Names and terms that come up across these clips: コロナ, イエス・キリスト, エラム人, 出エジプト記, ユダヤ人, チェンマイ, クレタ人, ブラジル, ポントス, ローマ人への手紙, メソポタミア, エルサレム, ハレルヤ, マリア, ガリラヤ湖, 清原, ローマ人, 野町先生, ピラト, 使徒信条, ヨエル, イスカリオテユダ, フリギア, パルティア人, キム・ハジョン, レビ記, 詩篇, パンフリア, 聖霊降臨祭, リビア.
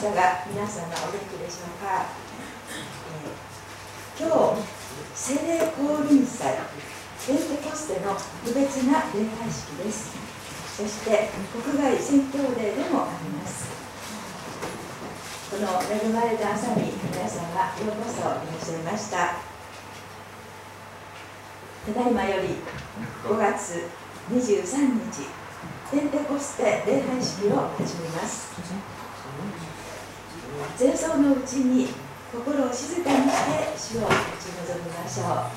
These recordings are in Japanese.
したが、皆さんはお元気でしょうか。今日、聖霊降臨祭、ペンテコステの特別な礼拝式です。そして、国外宣教礼でもあります。この恵まれた朝に、皆さんはようこそいらっしゃいました。ただいまより5月23日、ペンテコステ礼拝式を始めます。前奏のうちに心を静かにして主を打ち臨みましょう。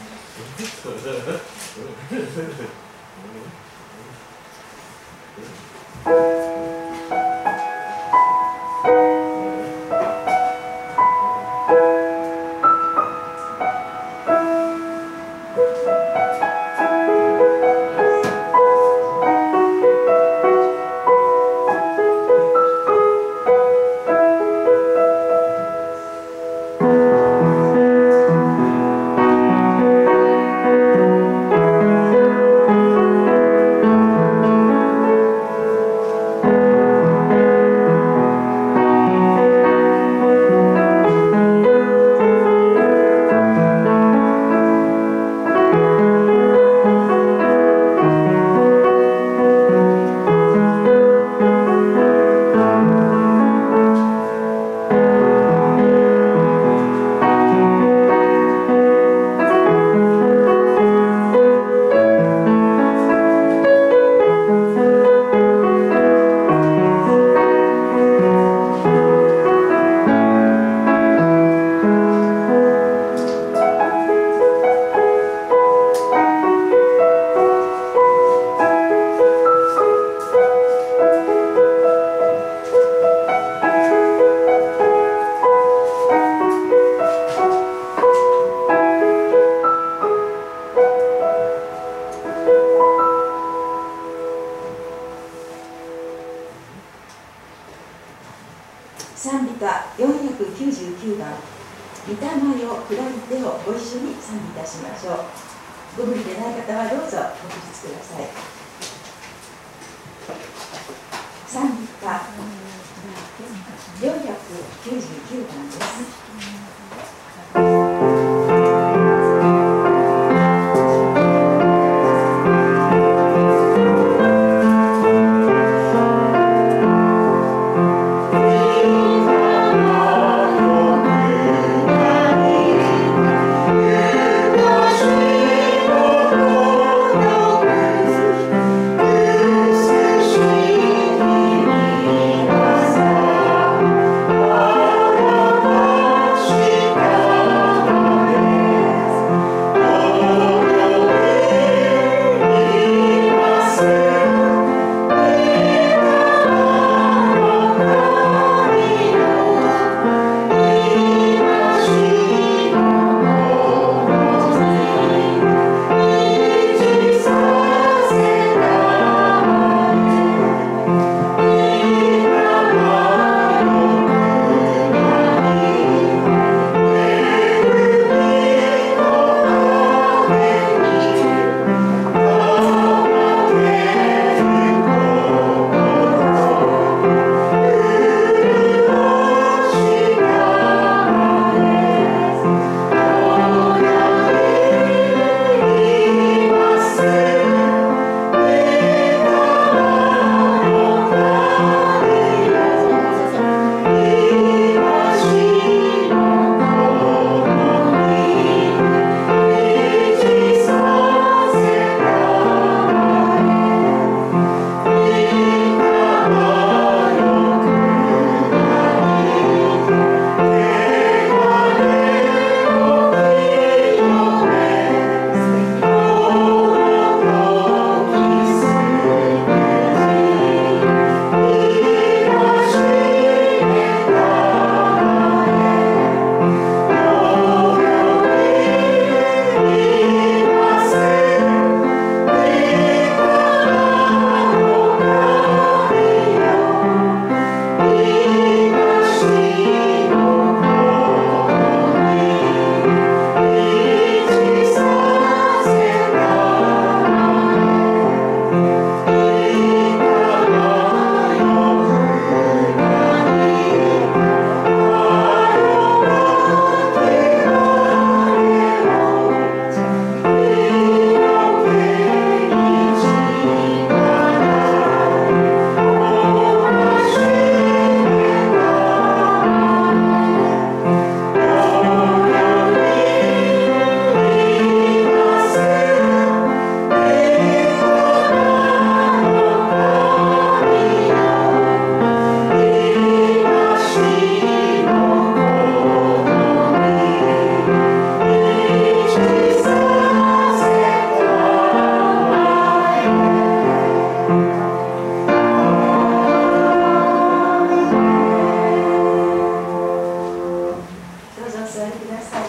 ください。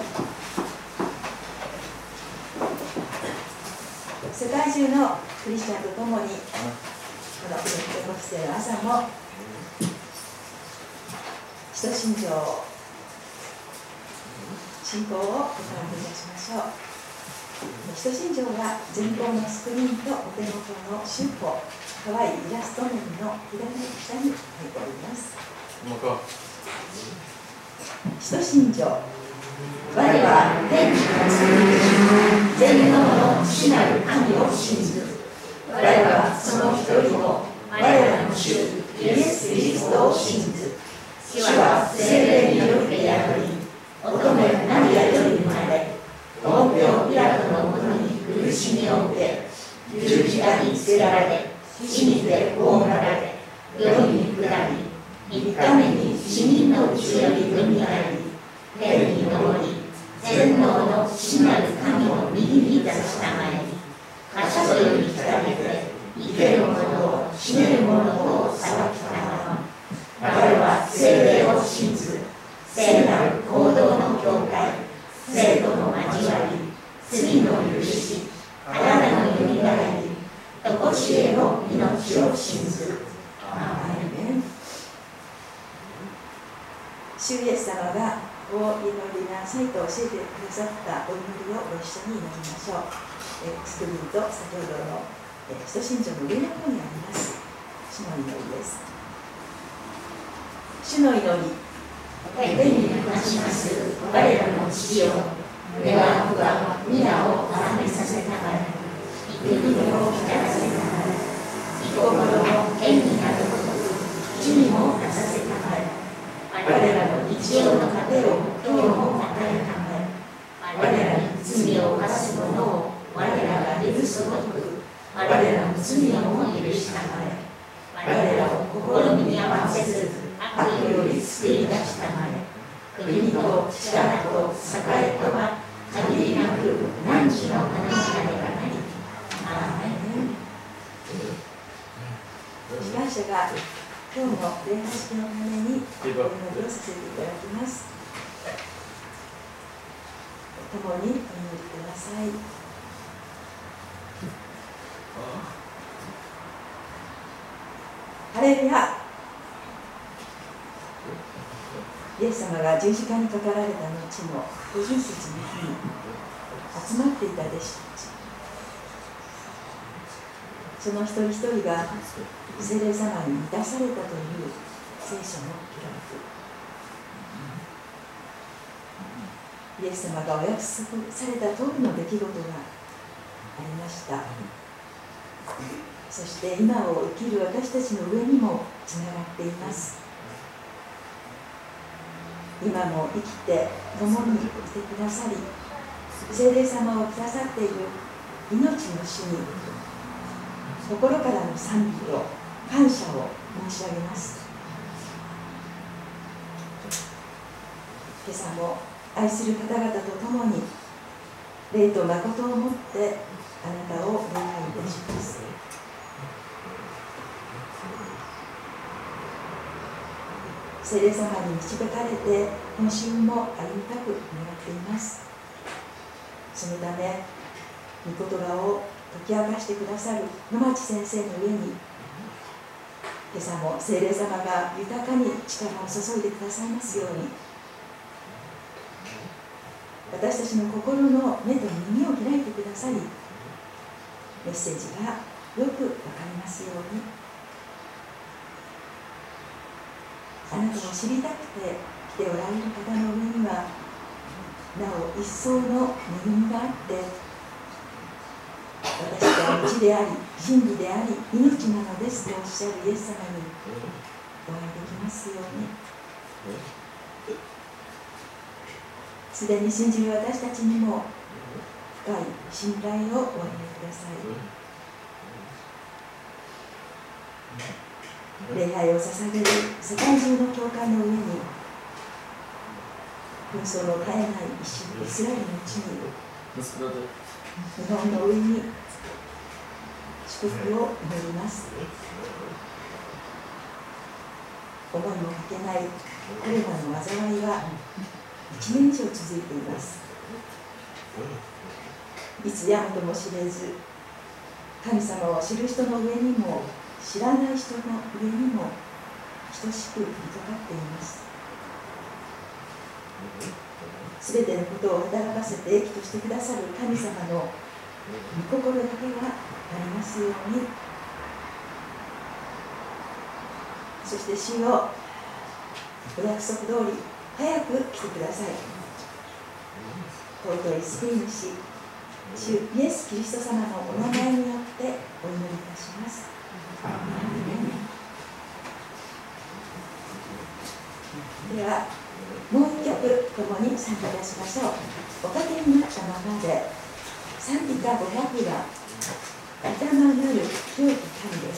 世界中のクリスチャンと共にこのペンテコステの朝も使徒信条信仰をお届けしましょう。使徒信条は前方のスクリーンとお手元の春歩可愛いイラスト面の左下に書いております。使徒信条、我は天地の創立全能の父なる神を信ず。我はその一人を我らの主イエス・キリストを信ず。主は聖霊によって宿り、乙女マリアより生まれ、王兵ピラトのもとに苦しみを受け、十字架につけられ、死にて葬られ、世に下り、3日目に死人のうちよりよみがえり、天に昇り、全能の父なる神を右に立ちたまえに、箇所より下げて、生けるものを死ねるものを裁きたまわ。我は聖霊を信ず、聖なる行動の境界、聖との交わり、罪の許し、体のよみがえり、とこしえの命を信ず。アーメン。主イエス様がお祈りなさいと教えてくださったお祈りをご一緒に祈りましょう。スクリーンと先ほどの使徒信条の上の方にあります。主の祈りです。主の祈り。天にまします我らの父よ、願わくは皆をあがめさせたまえ。御国を来たらせたまえ。御心も天になるごとく地にもなさせたまえ。我らの日曜の糧を今日も与えたまえ。我らに罪を犯す者を我らが許すごとく、我らの罪をも許したまえ。我らを試みに合わせず悪より救い出したまえ。国と力と栄とは限りなく何時の話なればなり。アーメン。被害者が今日も礼拝式のためにお祈りをさせていただきます。共にお祈りください。ハレルヤ。イエス様が十字架にかかられた後の50節の日に集まっていた弟子たち、その一人一人が聖霊様に満たされたという聖書の記録、イエス様がお約束された通りの出来事がありました。そして今を生きる私たちの上にもつながっています。今も生きて共にいてくださり、聖霊様をくださっている命の主に心からの賛美と感謝を申し上げます。今朝も愛する方々と共に霊と誠をもってあなたをお願いいたします。聖霊様に導かれて今週もありがたく願っています。そのため御言葉を解き明かしてくださる野町先生の上に今朝も聖霊様が豊かに力を注いでくださいますように、私たちの心の目と耳を開いてくださり、メッセージがよく分かりますように、あなたを知りたくて来ておられる方の上にはなお一層の恵みがあって、私は道であり、真理であり、命なのですとおっしゃるイエス様にお会いできますように。すでに信じる私たちにも深い信頼をお与えください。礼拝を捧げる世界中の教会の上に、紛争の絶えないイスラエルの地に、日本の上に祝福を祈ります。思いもかけないコロナの災いは1年以上続いています。いつやとも知れず、神様を知る人の上にも知らない人の上にも等しく降りかかっています。すべてのことを働かせて益としてくださる神様の御心だけがありますように。そして主よ、お約束通り早く来てください。尊い救い主、主イエス・キリスト様のお名前によってお祈りいたします。アーメン。ではもう一曲共に賛美いたしましょう。おかげになったままで賛美歌500は頭なる清き神です。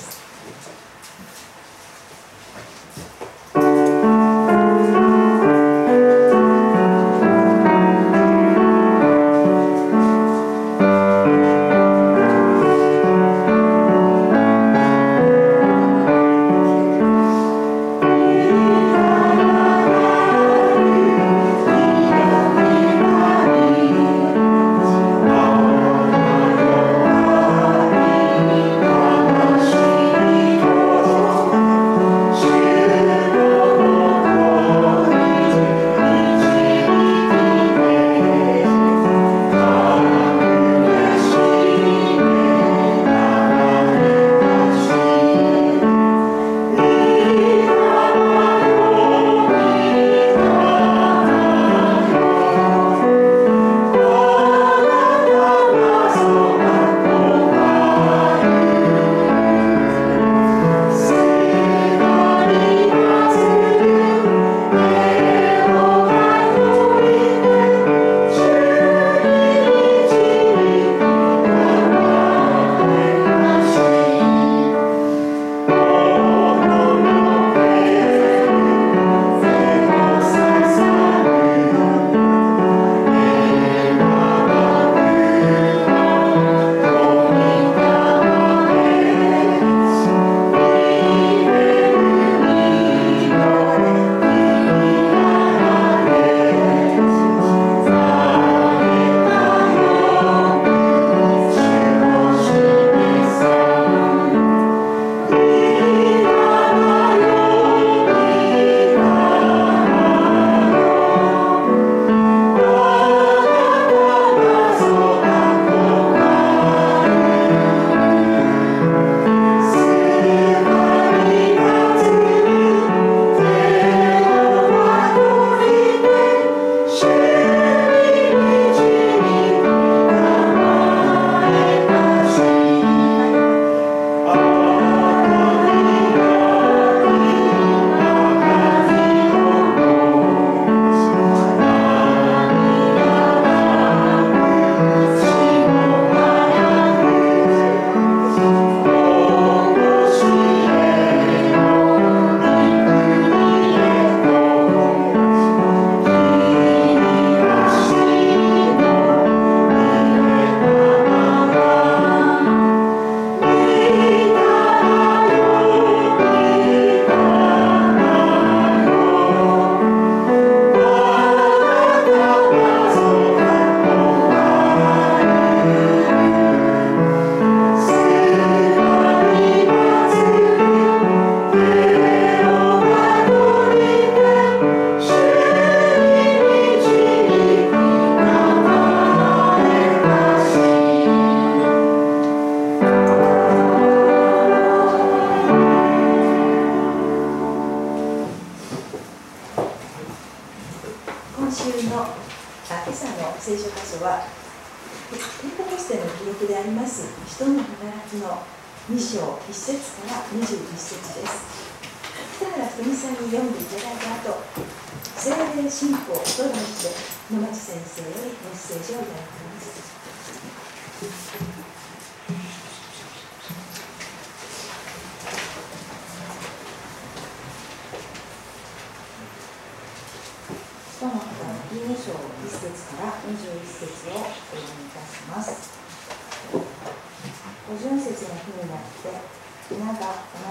同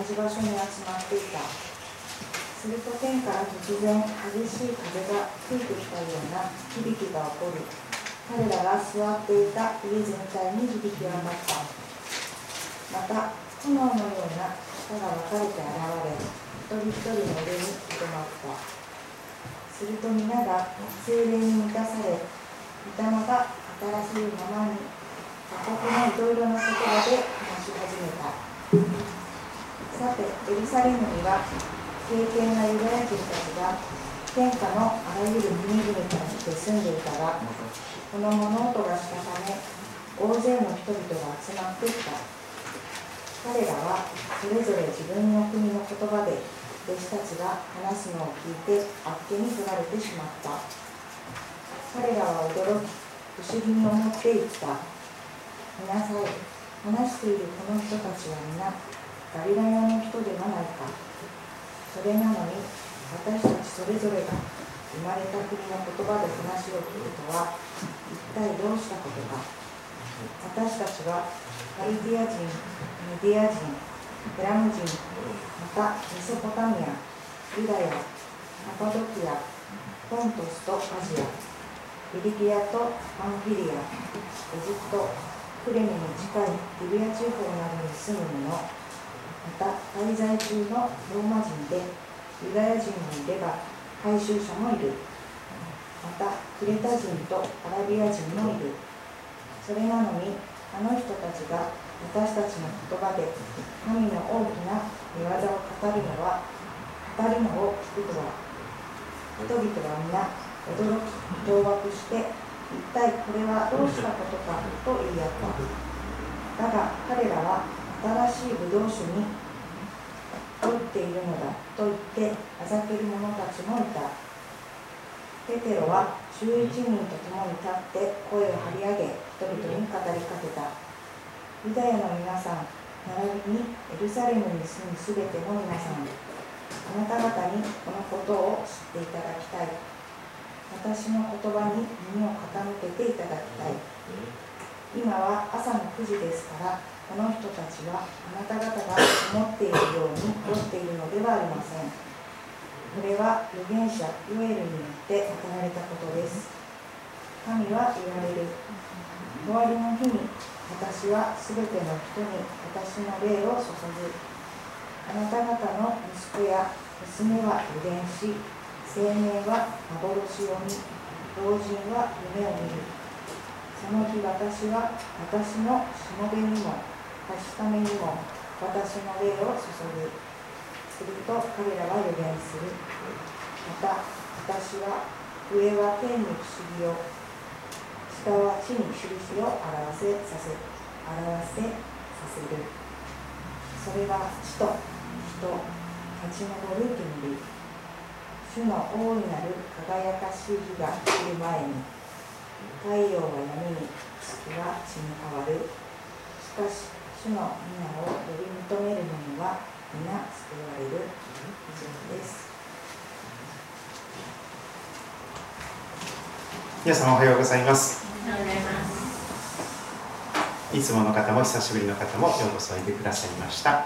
じ場所に集まっていたすると天から突然激しい風が吹いてきたような響きが起こり、彼らが座っていた家全体に響き渡った。また炎のような舌が分かれて現れ、一人一人の上にとどまった。すると皆が精霊に満たされ、御霊が新しいままに各国のいろいろなところで話し始めた。さて、エルサレムには敬虔なユダヤ人たちが天下のあらゆる国々から来て住んでいたが、この物音がしたため大勢の人々が集まってきた。彼らはそれぞれ自分の国の言葉で弟子たちが話すのを聞いてあっけに取られてしまった。彼らは驚き、不思議に思って言った。見なさい、話しているこの人たちは皆ガリラヤの人ではないか。それなのに私たちそれぞれが生まれた国の言葉で話を聞くとは一体どうしたことか。私たちはハイティア人、メディア人、エラム人、またメソポタミア、ユダヤ、カパドキア、ポントスとアジア、ビリキアとパンフィリア、エジプト、クレネに近いリビア地方などに住む者、また滞在中のローマ人でユダヤ人もいれば回収者もいる。またクレタ人とアラビア人もいる。それなのにあの人たちが私たちの言葉で神の大きな御業を語るのを聞くとは。人々は皆驚き驚愕して、一体これはどうしたことかと言い合った。だが彼らは新しいブドウ酒に酔っているのだと言ってあざける者たちもいた。ペテロは11人と共に立って声を張り上げ、人々に語りかけた。ユダヤの皆さん、並びにエルサレムに住むすべての皆さん、あなた方にこのことを知っていただきたい。私の言葉に耳を傾けていただきたい。今は朝の9時ですから、この人たちはあなた方が思っているように酔っているのではありません。これは預言者ヨエルによって語られたことです。神は言われる。終わりの日に私はすべての人に私の霊を注ぐ。あなた方の息子や娘は預言し、青年は幻を見、老人は夢を見る。その日私は私のしもべにも確かめにも私の霊を注ぐ。すると彼らは予言する。また私は、上は天に不思議を、下は地に印を表せさせる。それは地と人、立ち上る煙、主の大いなる輝かしい日が来る前に、太陽は闇に、月は血に変わる。しかし主の皆を呼び認める者は皆救われる。以上です。皆様おはようございます。おはようございます。いつもの方も久しぶりの方もようこそおいでくださいました。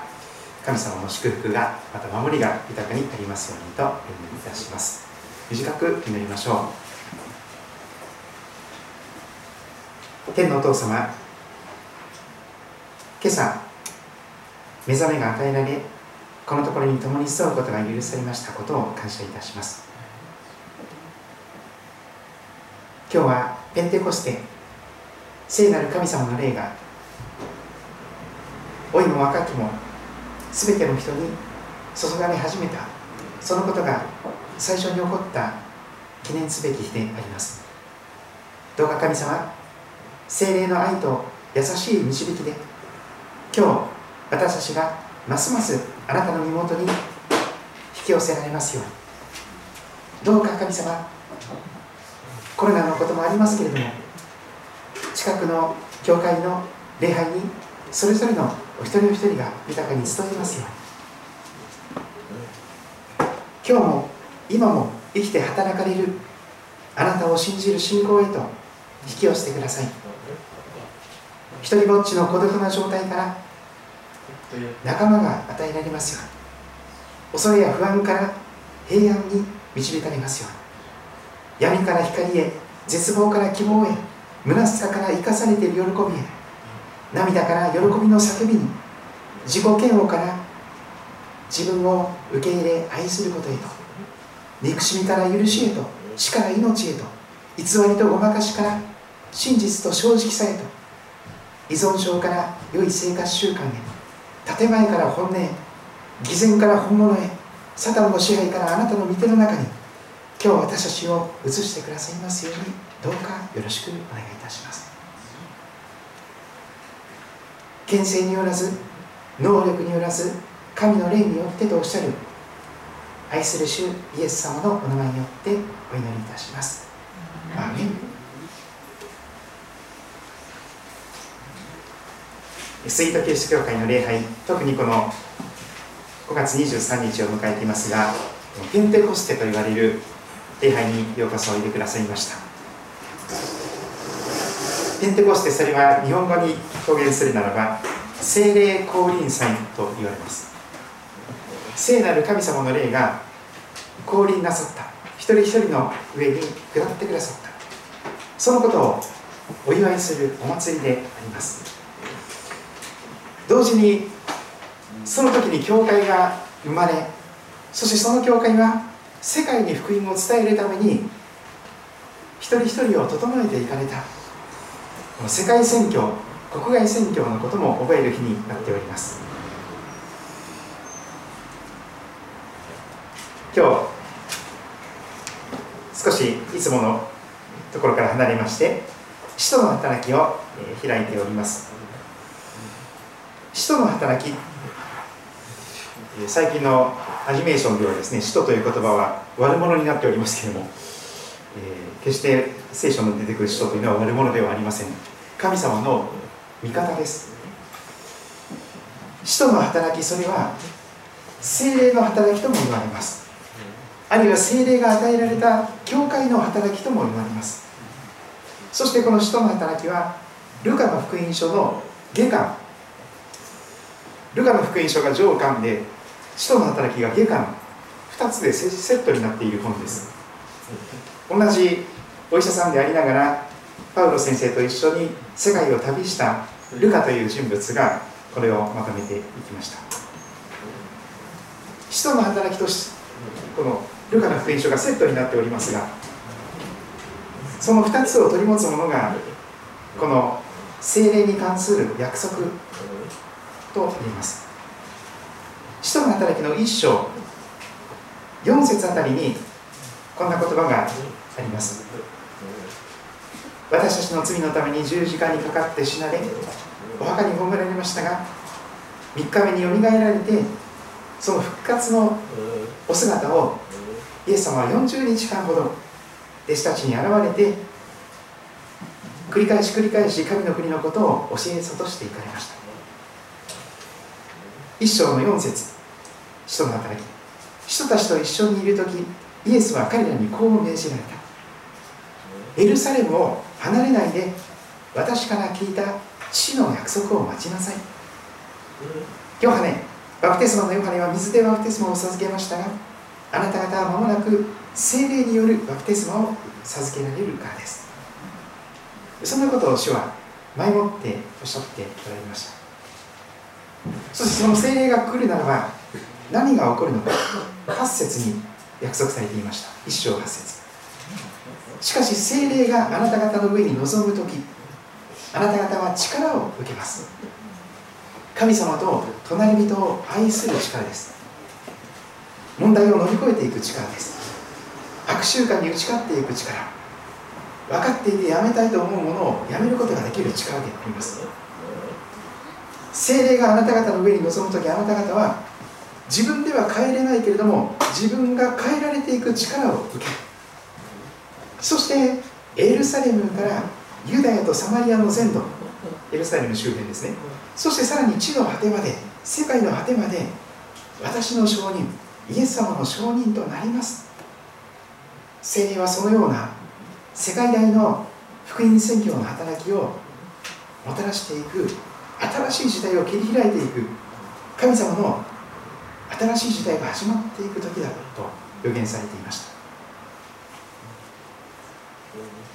神様の祝福が、また守りが豊かにありますようにとお祈りいたします。短く祈りましょう。天のお父様、今朝、目覚めが与えられ、このところに共に住むことが許されましたことを感謝いたします。今日はペンテコステ、聖なる神様の霊が、老いも若きも、すべての人に注がれ始めた、そのことが最初に起こった記念すべき日であります。どうか神様、聖霊の愛と優しい導きで、今日、私たちがますますあなたの身元に引き寄せられますように。どうか神様、コロナのこともありますけれども、近くの教会の礼拝にそれぞれのお一人お一人が豊かに集いますように。今日も今も生きて働かれるあなたを信じる信仰へと引き寄せてください。一人ぼっちの孤独な状態から仲間が与えられますように。恐れや不安から平安に導かれますように。闇から光へ、絶望から希望へ、虚しさから生かされている喜びへ、涙から喜びの叫びに、自己嫌悪から自分を受け入れ愛することへと、憎しみから許しへと、死から命へと、偽りとごまかしから真実と正直さへと、依存症から良い生活習慣へ、建前から本音へ、偽善から本物へ、サタンの支配からあなたの御手の中に今日私たちを移してくださいますように、どうかよろしくお願いいたします。権勢によらず、能力によらず、神の霊によってとおっしゃる愛する主イエス様のお名前によってお祈りいたします。アーメン。スイートキリスト教会の礼拝、特にこの5月23日を迎えていますが、ペンテコステと言われる礼拝にようこそおいでくださいました。ペンテコステ、それは日本語に表現するならば聖霊降臨祭と言われます。聖なる神様の霊が降臨なさった、一人一人の上に下ってくださった、そのことをお祝いするお祭りであります。同時にその時に教会が生まれ、そしてその教会は世界に福音を伝えるために一人一人を整えていかれた、世界宣教、国外宣教のことも覚える日になっております。今日少しいつものところから離れまして、使徒の働きを開いております。使徒の働き、最近のアニメーションではですね、使徒という言葉は悪者になっておりますけれども、決して聖書に出てくる使徒というのは悪者ではありません。神様の味方です。使徒の働き、それは聖霊の働きとも言われます。あるいは聖霊が与えられた教会の働きとも言われます。そしてこの使徒の働きはルカの福音書の下巻、ルカの福音書が上巻で、使徒の働きが下巻、2つでセットになっている本です。同じお医者さんでありながらパウロ先生と一緒に世界を旅したルカという人物がこれをまとめていきました。使徒の働きとこのルカの福音書がセットになっておりますが、その2つを取り持つものがこの聖霊に関する約束と言います。使徒の働きの1章4節あたりにこんな言葉があります。私たちの罪のために十字架にかかって死なれ、お墓に葬られましたが、3日目によみがえられて、その復活のお姿をイエス様は40日間ほど弟子たちに現れて、繰り返し繰り返し神の国のことを教えそとしていかれました。1章の4節、使徒の働き、使徒たちと一緒にいるとき、イエスは彼らにこう命じられた。エルサレムを離れないで、私から聞いた父の約束を待ちなさい。ヨハネ、バプテスマのヨハネは水でバプテスマを授けましたが、あなた方は間もなく聖霊によるバプテスマを授けられるからです。そんなことを主は前もっておっしゃっておられました。そしてその聖霊が来るならば何が起こるのか、8節に約束されていました。1章8節、しかし聖霊があなた方の上に臨むとき、あなた方は力を受けます。神様と隣人を愛する力です。問題を乗り越えていく力です。悪習慣に打ち勝っていく力、分かっていてやめたいと思うものをやめることができる力であります。聖霊があなた方の上に臨むとき、あなた方は自分では変えれないけれども、自分が変えられていく力を受ける。そしてエルサレムからユダヤとサマリアの全土、エルサレムの周辺ですね、そしてさらに地の果てまで、世界の果てまで、私の証人、イエス様の証人となります。聖霊はそのような世界大の福音宣教の働きをもたらしていく、新しい時代を切り開いていく、神様の新しい時代が始まっていく時だと予言されていました。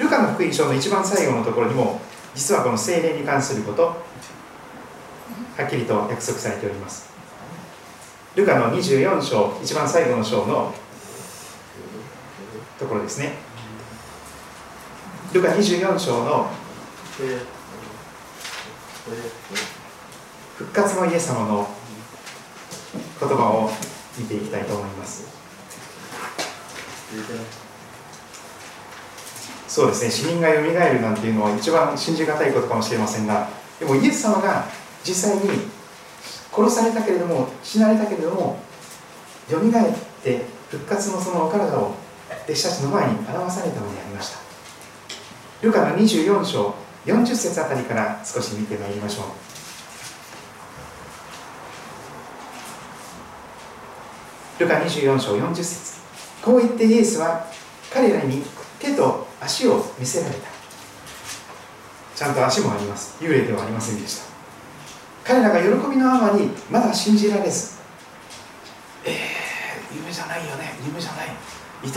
ルカの福音書の一番最後のところにも、実はこの聖霊に関することはっきりと約束されております。ルカの24章、一番最後の章のところですね。ルカ24章の復活のイエス様の言葉を見ていきたいと思います。そうですね、死人がよみがえるなんていうのは一番信じがたいことかもしれませんが、でもイエス様が実際に殺されたけれども、死なれたけれども、よみがえって復活のそのお体を弟子たちの前に表されたのでありました。ルカの24章40節あたりから少し見てまいりましょう。ルカ24章40節、こう言ってイエスは彼らに手と足を見せられた。ちゃんと足もあります。幽霊ではありませんでした。彼らが喜びのあまりまだ信じられず、夢じゃないよね、夢じゃない、痛い、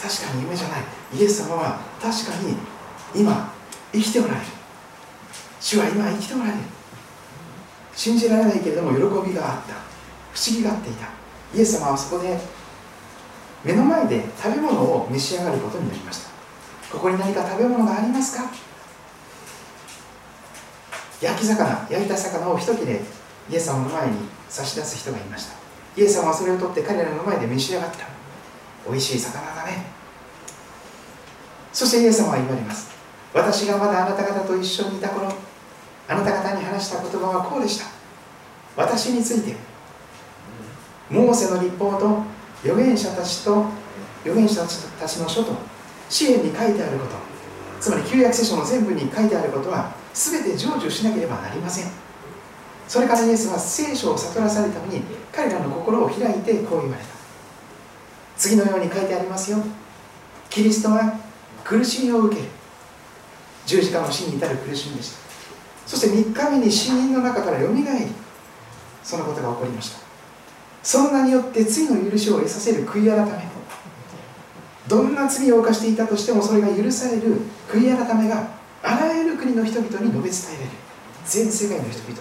確かに夢じゃない、イエス様は確かに今生きておられる、主は今生きておられる、信じられないけれども喜びがあった、不思議がっていた。イエス様はそこで目の前で食べ物を召し上がることになりました。ここに何か食べ物がありますか？焼き魚、焼いた魚を一切れイエス様の前に差し出す人がいました。イエス様はそれを取って彼らの前で召し上がった。おいしい魚だね。そしてイエス様は言われます。私がまだあなた方と一緒にいた頃、あなた方に話した言葉はこうでした。私について、モーセの律法と預言者たちの書と詩篇に書いてあること、つまり旧約聖書の全部に書いてあることは全て成就しなければなりません。それからイエスは聖書を悟らされるために彼らの心を開いてこう言われた。次のように書いてありますよ。キリストは苦しみを受ける。十字架の死に至る苦しみでした。そして3日目に死人の中からよみがえり、そのことが起こりました。その名によって罪の許しを得させる悔い改め、どんな罪を犯していたとしてもそれが許される悔い改めがあらゆる国の人々に述べ伝えられる。全世界の人々、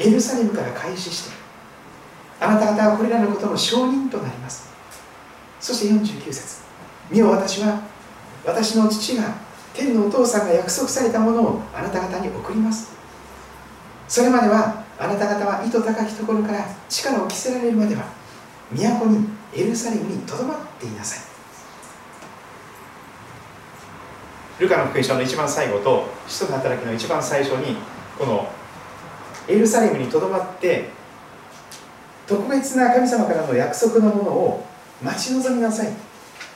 エルサレムから開始して、あなた方はこれらのことの証人となります。そして49節、見よ、私は私の父が天のお父さんが約束されたものをあなた方に送ります。それまではあなた方は糸高きところから力を着せられるまでは都にエルサレムにとどまっていなさい。ルカの福音書の一番最後と使徒の働きの一番最初に、このエルサレムにとどまって特別な神様からの約束のものを待ち望みなさい、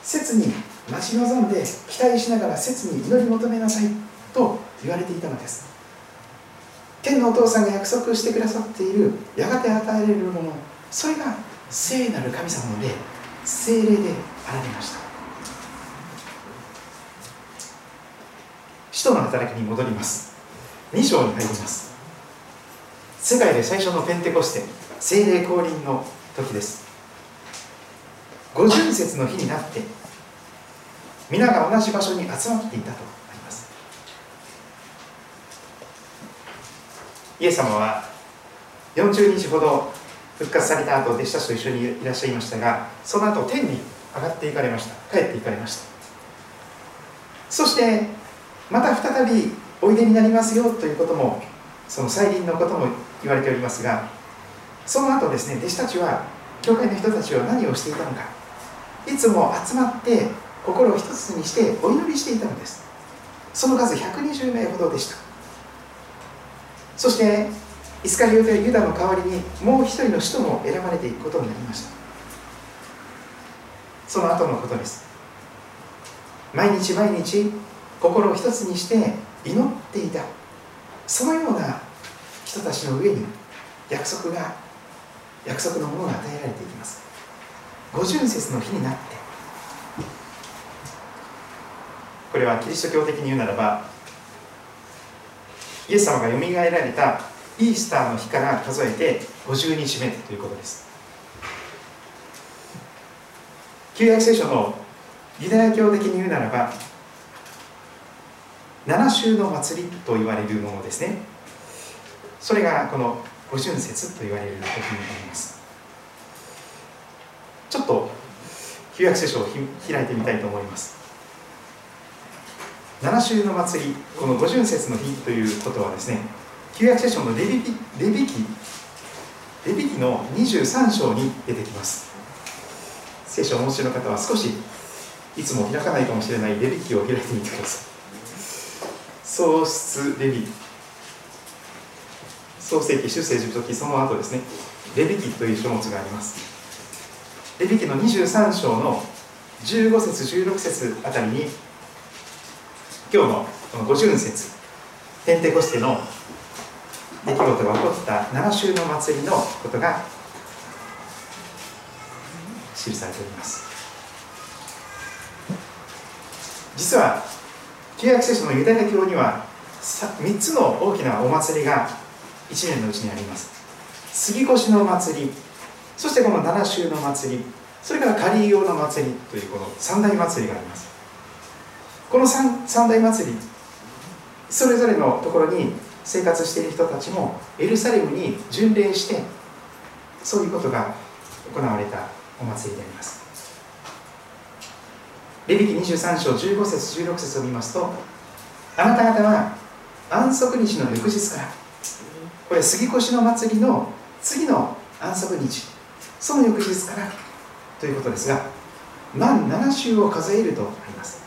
切に待ち望んで期待しながら切に祈り求めなさいと言われていたのです。天のお父さんが約束してくださっている、やがて与えられるもの、それが聖なる神様の霊、聖霊で現れました。使徒の働きに戻ります。2章に入ります。世界で最初のペンテコステ、聖霊降臨の時です。五旬節の日になって皆が同じ場所に集まっていたとあります。イエス様は40日ほど復活された後、弟子たちと一緒にいらっしゃいましたが、その後天に上がっていかれました。帰っていかれました。そしてまた再びおいでになりますよということも、その再臨のことも言われておりますが、その後ですね、弟子たちは、教会の人たちは何をしていたのか、いつも集まって心を一つにしてお祈りしていたのです。その数120名ほどでした。そしてイスカリオテユダの代わりにもう一人の使徒も選ばれていくことになりました。その後のことです。毎日毎日心を一つにして祈っていた、そのような人たちの上に約束のものが与えられていきます。五旬節の日になって、これはキリスト教的に言うならば、イエス様がよみがえられたイースターの日から数えて50日目ということです。旧約聖書のユダヤ教的に言うならば7週の祭りと言われるものですね。それがこの五旬節と言われる時になります。ちょっと旧約聖書を開いてみたいと思います。7週の祭り、この五旬節の日ということはですね、旧約聖書のレビ記の23章に出てきます。聖書をお持ちの方は少しいつも開かないかもしれないレビ記を開いてみてください。創出レビ、創世記、出世、十時、その後ですね、レビ記という書物があります。レビ記の23章の15節16節あたりに今日のこの五旬節、ペンテコステの出来事が起こった7週の祭りのことが記されております。実は旧約聖書のユダヤ教には3つの大きなお祭りが1年のうちにあります。杉越の祭り、そしてこの七州の祭り、それから狩り用の祭りというこの三大祭りがあります。この 三大祭り、それぞれのところに生活している人たちもエルサレムに巡礼して、そういうことが行われたお祭りであります。レビ記23章15節16節を見ますと、あなた方は安息日の翌日から、これ杉越の祭りの次の安息日、その翌日からということですが、満7週を数えるとあります。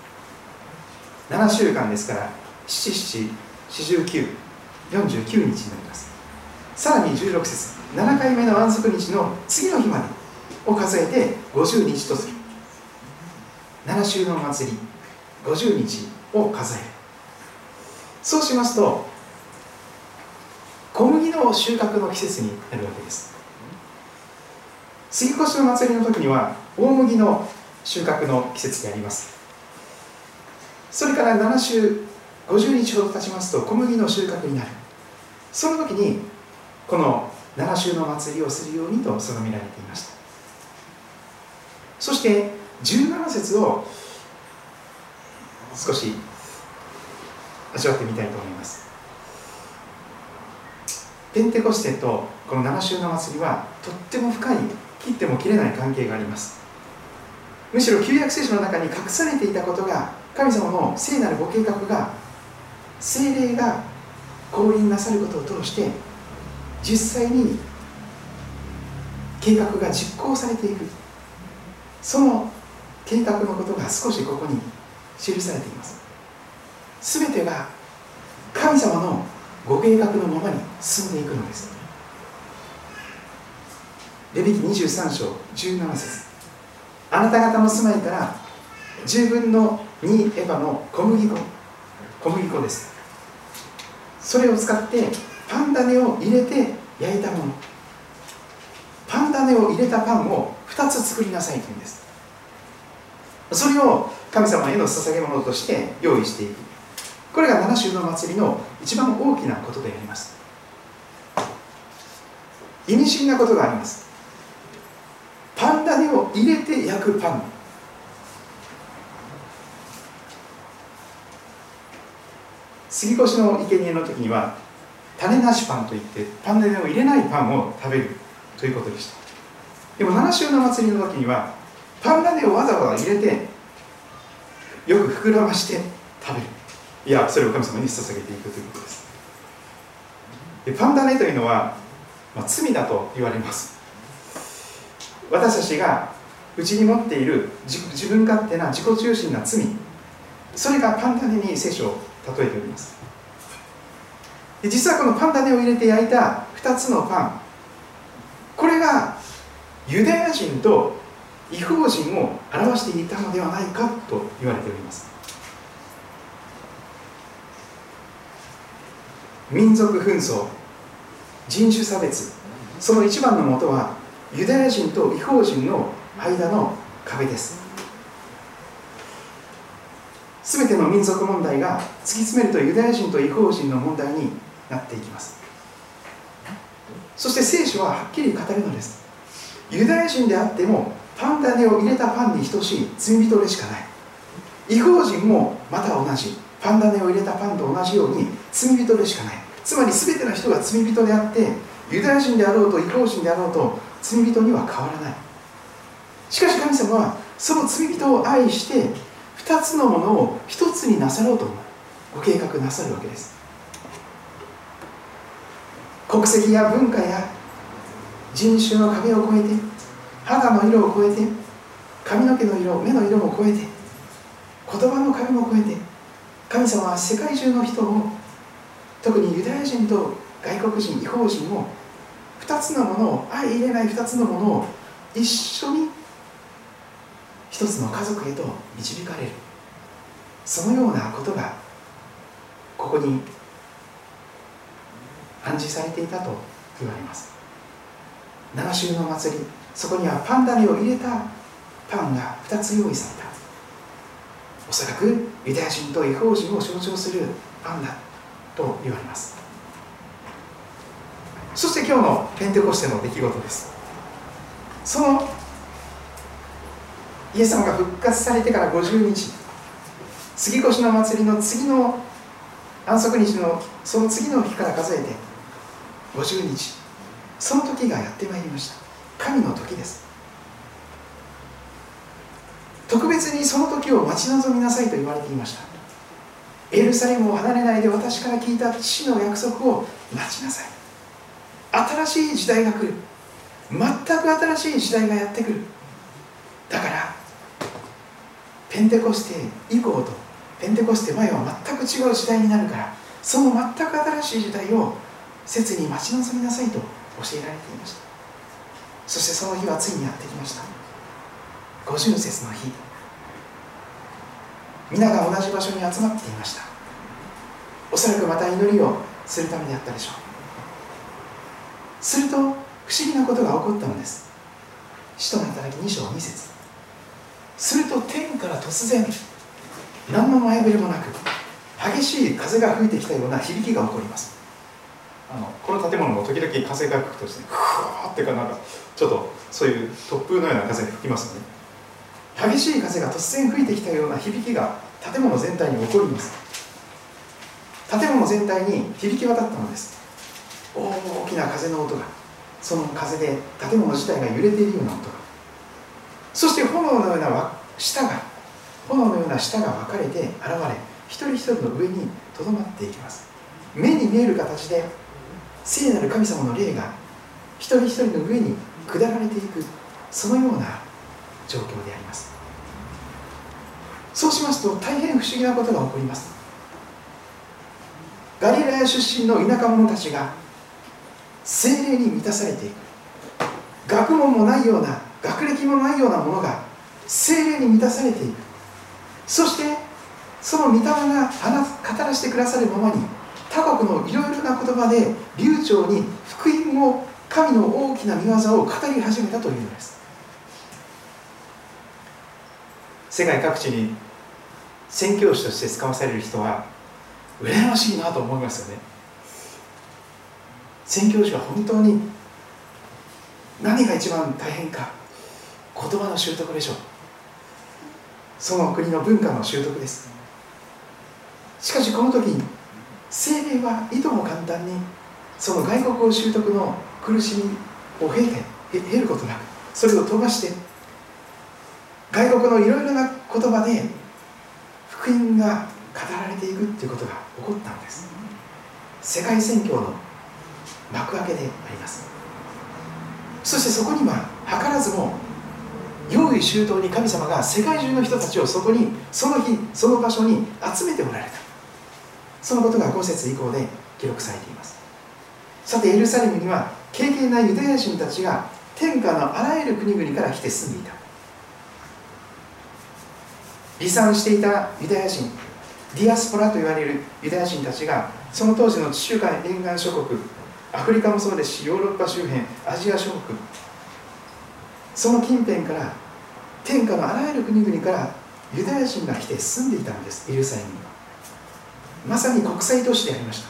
7週間ですから、7、7、49、49日になります。さらに16節、7回目の安息日の次の日までを数えて50日とする。7週の祭り、50日を数える。そうしますと小麦の収穫の季節になるわけです。杉越の祭りの時には大麦の収穫の季節であります。それから7週50日ほど経ちますと小麦の収穫になる。その時にこの7週の祭りをするようにと定められていました。そして17節を少し味わってみたいと思います。ペンテコステとこの7週の祭りはとっても深い、切っても切れない関係があります。むしろ旧約聖書の中に隠されていたことが、神様の聖なるご計画が、聖霊が降臨なさることを通して実際に計画が実行されていく、その計画のことが少しここに記されています。すべてが神様のご計画のままに進んでいくのです。レビ記23章17節、あなた方の住まいから10分の2エヴァの小麦粉です。それを使ってパン種を入れて焼いたもの、パン種を入れたパンを2つ作りなさいというんです。それを神様への捧げ物として用意していく。これが7週の祭りの一番大きなことであります。意味深なことがあります。パン種を入れて焼くパン、杉越の生贄の時には種なしパンといって、パン種を入れないパンを食べるということでした。でも7週の祭りの時にはパン種をわざわざ入れて、よく膨らまして食べる、いや、それを神様に捧げていくということです。でパン種というのは、罪だと言われます。私たちがうちに持っている自分勝手な自己中心な罪、それがパン種に聖書を例えております。で実はこのパン種を入れて焼いた2つのパン、これがユダヤ人と異邦人を表していたのではないかと言われております。民族紛争、人種差別、その一番のもとはユダヤ人と異邦人の間の壁です。すべての民族問題が突き詰めるとユダヤ人と異邦人の問題になっていきます。そして聖書ははっきり語るのです。ユダヤ人であってもパン種を入れたパンに等しい罪人でしかない。異邦人もまた同じ、パン種を入れたパンと同じように罪人でしかない。つまり全ての人が罪人であって、ユダヤ人であろうと異邦人であろうと罪人には変わらない。しかし神様はその罪人を愛して、2つのものを1つになさろうとご計画なさるわけです。国籍や文化や人種の壁を越えて、肌の色を越えて、髪の毛の色、目の色も越えて、言葉の壁も越えて、神様は世界中の人を、特にユダヤ人と外国人、異邦人を、2つのものを、相入れない2つのものを一緒に1つの家族へと導かれる、そのようなことがここに暗示されていたと言われます。7週の祭り、そこにはパン種を入れたパンが2つ用意された。おそらくユダヤ人と異邦人を象徴するパンだと言われます。そして今日のペンテコステの出来事です。そのイエス様が復活されてから50日、杉越の祭りの次の安息日のその次の日から数えて50日、その時がやってまいりました。神の時です。特別にその時を待ち望みなさいと言われていました。エルサレムを離れないで私から聞いた父の約束を待ちなさい。新しい時代が来る、全く新しい時代がやってくる。だからペンテコステ以降とペンテコステ前は全く違う時代になるから、その全く新しい時代を切に待ち望みなさいと教えられていました。そしてその日はついにやってきました。50節の日、皆が同じ場所に集まっていました。おそらくまた祈りをするためであったでしょう。すると不思議なことが起こったのです。使徒の働き2章2節、すると天から突然何の前触れもなく激しい風が吹いてきたような響きが起こります。この建物も時々風が吹くとですね、ふわーってかなんかちょっとそういう突風のような風が吹きますよね。激しい風が突然吹いてきたような響きが建物全体に起こります。建物全体に響き渡ったのです。大きな風の音が、その風で建物自体が揺れているような音が、そして炎のような舌が、炎のような舌が分かれて現れ、一人一人の上にとどまっていきます。目に見える形で聖なる神様の霊が一人一人の上に下られていく、そのような状況であります。そうしますと大変不思議なことが起こります。ガリラヤ出身の田舎者たちが聖霊に満たされていく。学問もないような、学歴もないようなものが聖霊に満たされていく。そしてその御霊が語らせてくださるままに、他国のいろいろな言葉で流暢に福音を、神の大きな御業を語り始めたというのです。世界各地に宣教師として使わされる人は羨ましいなと思いますよね。宣教師は本当に何が一番大変か、言葉の習得でしょう。その国の文化の習得です。しかしこの時聖霊はいとも簡単にその外国語習得の苦しみを経ることなく、それを飛ばして外国のいろいろな言葉で福音が語られていくということが起こったんです。世界宣教の幕開けであります。そしてそこには図らずも用意周到に神様が世界中の人たちをそこに、その日その場所に集めておられた。そのことが5節以降で記録されています。さてエルサレムには敬虔なユダヤ人たちが天下のあらゆる国々から来て住んでいた。離散していたユダヤ人、ディアスポラと言われるユダヤ人たちが、その当時の地中海沿岸諸国、アフリカもそうですし、ヨーロッパ周辺、アジア諸国、その近辺から、天下のあらゆる国々からユダヤ人が来て住んでいたんです。エルサレムにはまさに国際都市でありました。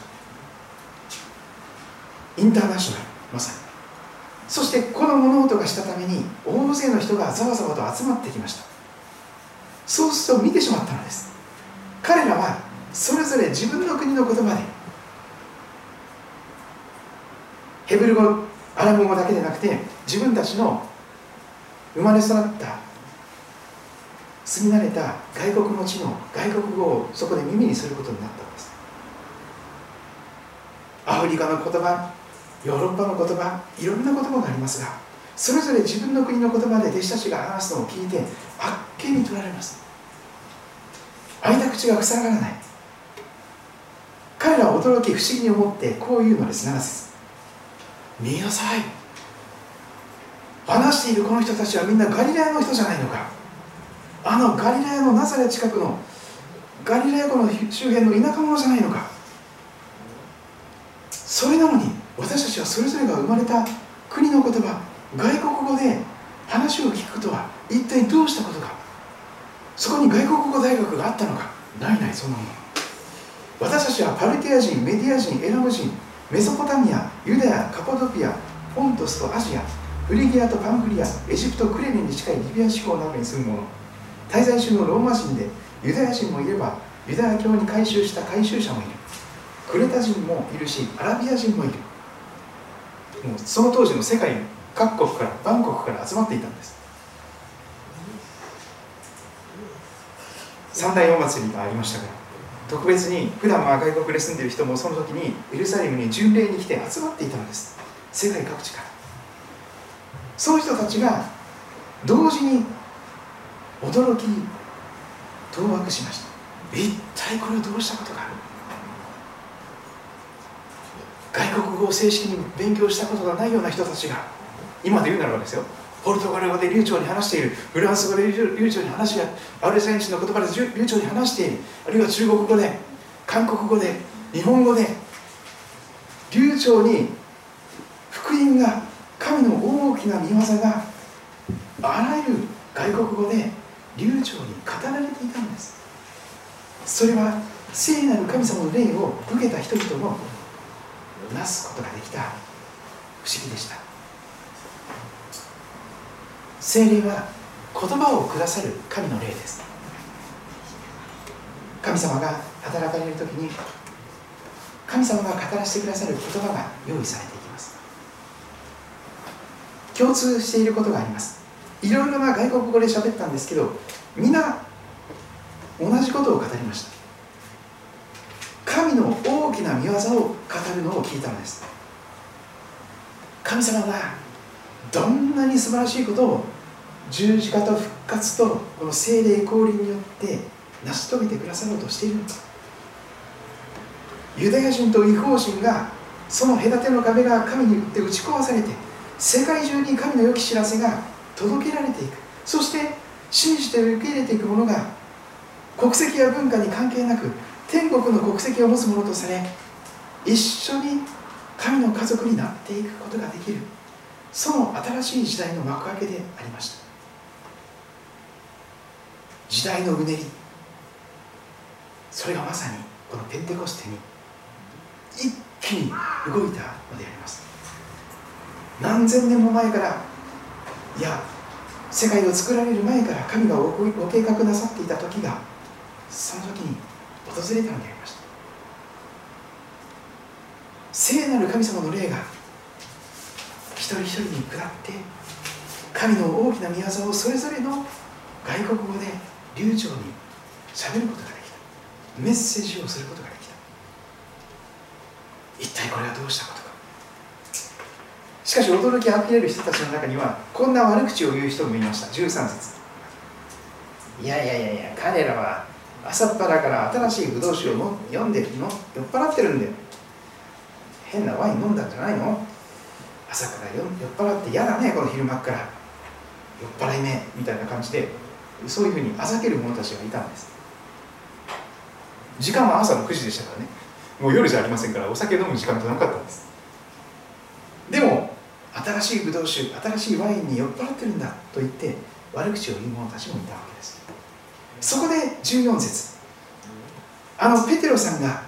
インターナショナル、まさにそしてこの物音がしたために大勢の人がざわざわと集まってきました。そうすると見てしまったのです。彼らはそれぞれ自分の国の言葉で、ヘブル語、アラム語だけでなくて、自分たちの生まれ育った住み慣れた外国の地の外国語をそこで耳にすることになったんです。アフリカの言葉、ヨーロッパの言葉、いろんな言葉がありますが、それぞれ自分の国の言葉で弟子たちが話すのを聞いて、あっけに取られます。開いた口が塞がらない。彼らは驚き不思議に思って、こう言うのです。7節、見なさい、話しているこの人たちはみんなガリラヤの人じゃないのか。あのガリラヤのナザレ近くのガリラヤ湖の周辺の田舎者じゃないのか。それなのに私たちはそれぞれが生まれた国の言葉、外国語で話を聞くことは一体どうしたことか。そこに外国語大学があったのか。ないない、そんなもの。私たちはパルティア人、メディア人、エラム人、メソポタミア、ユダヤ、カパドピア、ポントスとアジア、フリギアとパンフリア、エジプト、クレネに近いリビア地方などに住む者、滞在中のローマ人でユダヤ人もいれば、ユダヤ教に改宗した改宗者もいる。クレタ人もいるし、アラビア人もいる。もうその当時の世界各国から、バンコクから集まっていたんです。三大お祭りがありましたから、特別に普段は外国で住んでいる人もその時にエルサレムに巡礼に来て集まっていたのです。世界各地からその人たちが同時に驚き、当惑しました。一体これはどうしたことか。外国語を正式に勉強したことがないような人たちが、今で言うならばですよ、ポルトガル語で流暢に話している、フランス語で流暢に話している、アルゼンチンの言葉で流暢に話している、あるいは中国語で、韓国語で、日本語で、流暢に福音が、神の大きな御業があらゆる外国語で流暢に語られていたんです。それは聖なる神様の霊を受けた人々のなすことができた不思議でした。聖霊は言葉をくださる神の霊です。神様が働かれるときに、神様が語らせてくださる言葉が用意されていきます。共通していることがあります。いろいろな外国語で喋ったんですけど、皆同じことを語りました。神の大きな御業を語るのを聞いたのです。神様がどんなに素晴らしいことを十字架と復活とこの聖霊降臨によって成し遂げてくださろうとしているのか。ユダヤ人と異邦人が、その隔ての壁が神によって打ち壊されて、世界中に神の良き知らせが届けられていく。そして信じて受け入れていく者が、国籍や文化に関係なく天国の国籍を持つ者とされ、一緒に神の家族になっていくことができる、その新しい時代の幕開けでありました。時代のうねり、それがまさにこのペンテコステに一気に動いたのであります。何千年も前から、いや世界を作られる前から神がご計画なさっていた時が、その時に訪れたのでありました。聖なる神様の霊が一人一人に下って、神の大きな御業をそれぞれの外国語で流暢にしゃべることができた。メッセージをすることができた。一体これはどうしたことか。しかし驚きあふれる人たちの中には、こんな悪口を言う人もいました。13節、いやいやいやいや、彼らは朝っぱらから新しいブドウ酒を飲んで酔っ払ってるんだよ。変なワイン飲んだんじゃないの。朝から酔っ払って嫌だね、この昼間から酔っ払いね、みたいな感じで、そういうふうにあざける者たちがいたんです。時間は朝の9時でしたからね、もう夜じゃありませんから、お酒飲む時間となかったんです。でも新しいブドウ酒、新しいワインに酔っ払ってるんだと言って悪口を言う者たちもいたわけです。そこで14節、ペテロさんが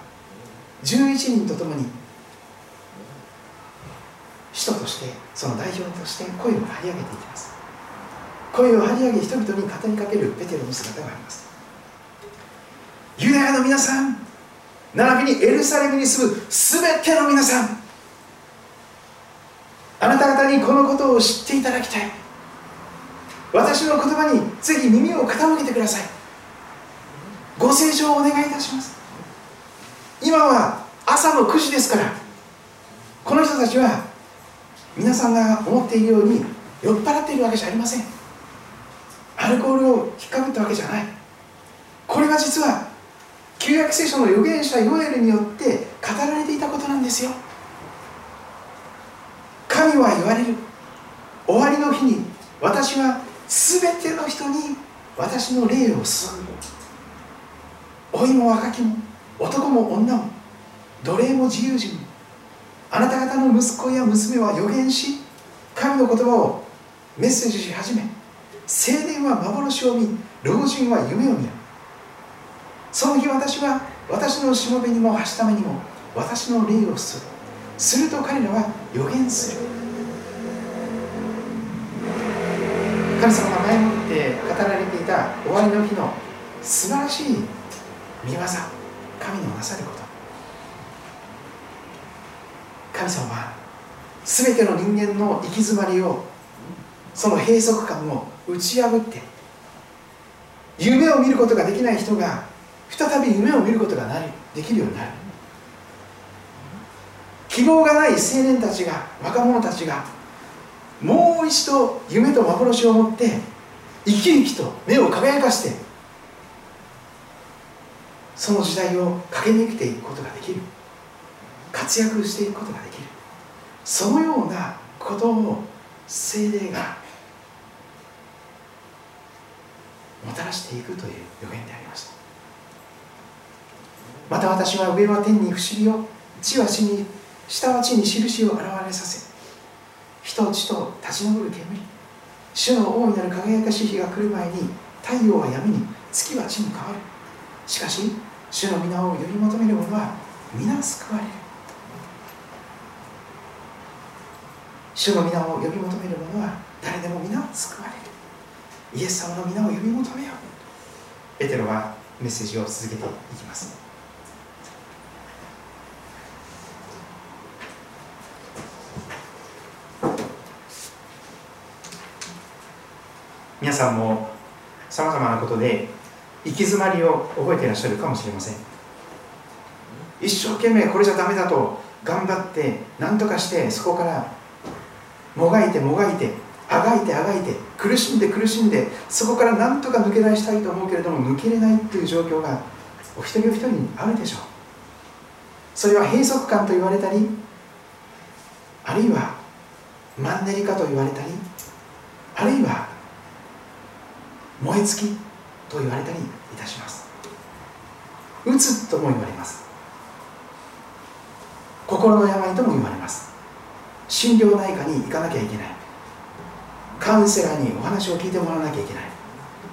11人と共に使徒として、その代表として声を張り上げていきます。声を張り上げ、人々に語りかけるペテロの姿があります。ユダヤの皆さん、並びにエルサレムに住むすべての皆さん、あなた方にこのことを知っていただきたい。私の言葉にぜひ耳を傾けてください。ご清聴をお願いいたします。今は朝の9時ですから、この人たちは皆さんが思っているように酔っ払っているわけじゃありません。アルコールを引っかぶったわけじゃない。これは実は旧約聖書の預言者ヨエルによって語られていたことなんですよ。神は言われる。終わりの日に私は全ての人に私の霊を注ぐ。老いも若きも男も女も奴隷も自由人も、あなた方の息子や娘は預言し、神の言葉をメッセージし始め、青年は幻を見、老人は夢を見る。その日私は私のしもべにもはしためにも私の霊を注ぐ。すると彼らは予言する。神様が前もって語られていた終わりの日の素晴らしい見業、神のなさること。神様は全ての人間の行き詰まりを、その閉塞感を打ち破って、夢を見ることができない人が再び夢を見ることができるようになる。希望がない青年たちが、若者たちが、もう一度夢と幻を持って生き生きと目を輝かして、その時代を駆け抜けていくことができる。活躍していくことができる。そのようなことを聖霊がもたらしていくという予言でありました。また私は上は天に不思議を、地は地に、下は地に印を現れさせ、火と地と立ち上る煙、主の大いなる輝かしい日が来る前に、太陽は闇に、月は地に変わる。しかし主の皆を呼び求める者は皆救われる。主の皆を呼び求める者は誰でも皆救われる。イエス様の皆を呼び求めよう。ペテロはメッセージを続けていきます。皆さんもさまざまなことで行き詰まりを覚えていらっしゃるかもしれません。一生懸命これじゃダメだと頑張って何とかして、そこからもがいてもがいて、あがいてあがいて、苦しんで苦しんで、そこから何とか抜け出したいと思うけれども抜けれないという状況がお一人お一人にあるでしょう。それは閉塞感と言われたり、あるいはマンネリ化と言われたり、あるいは燃え尽きと言われたりいたします。うつとも言われます。心の病とも言われます。心療内科に行かなきゃいけない、カウンセラーにお話を聞いてもらわなきゃいけない、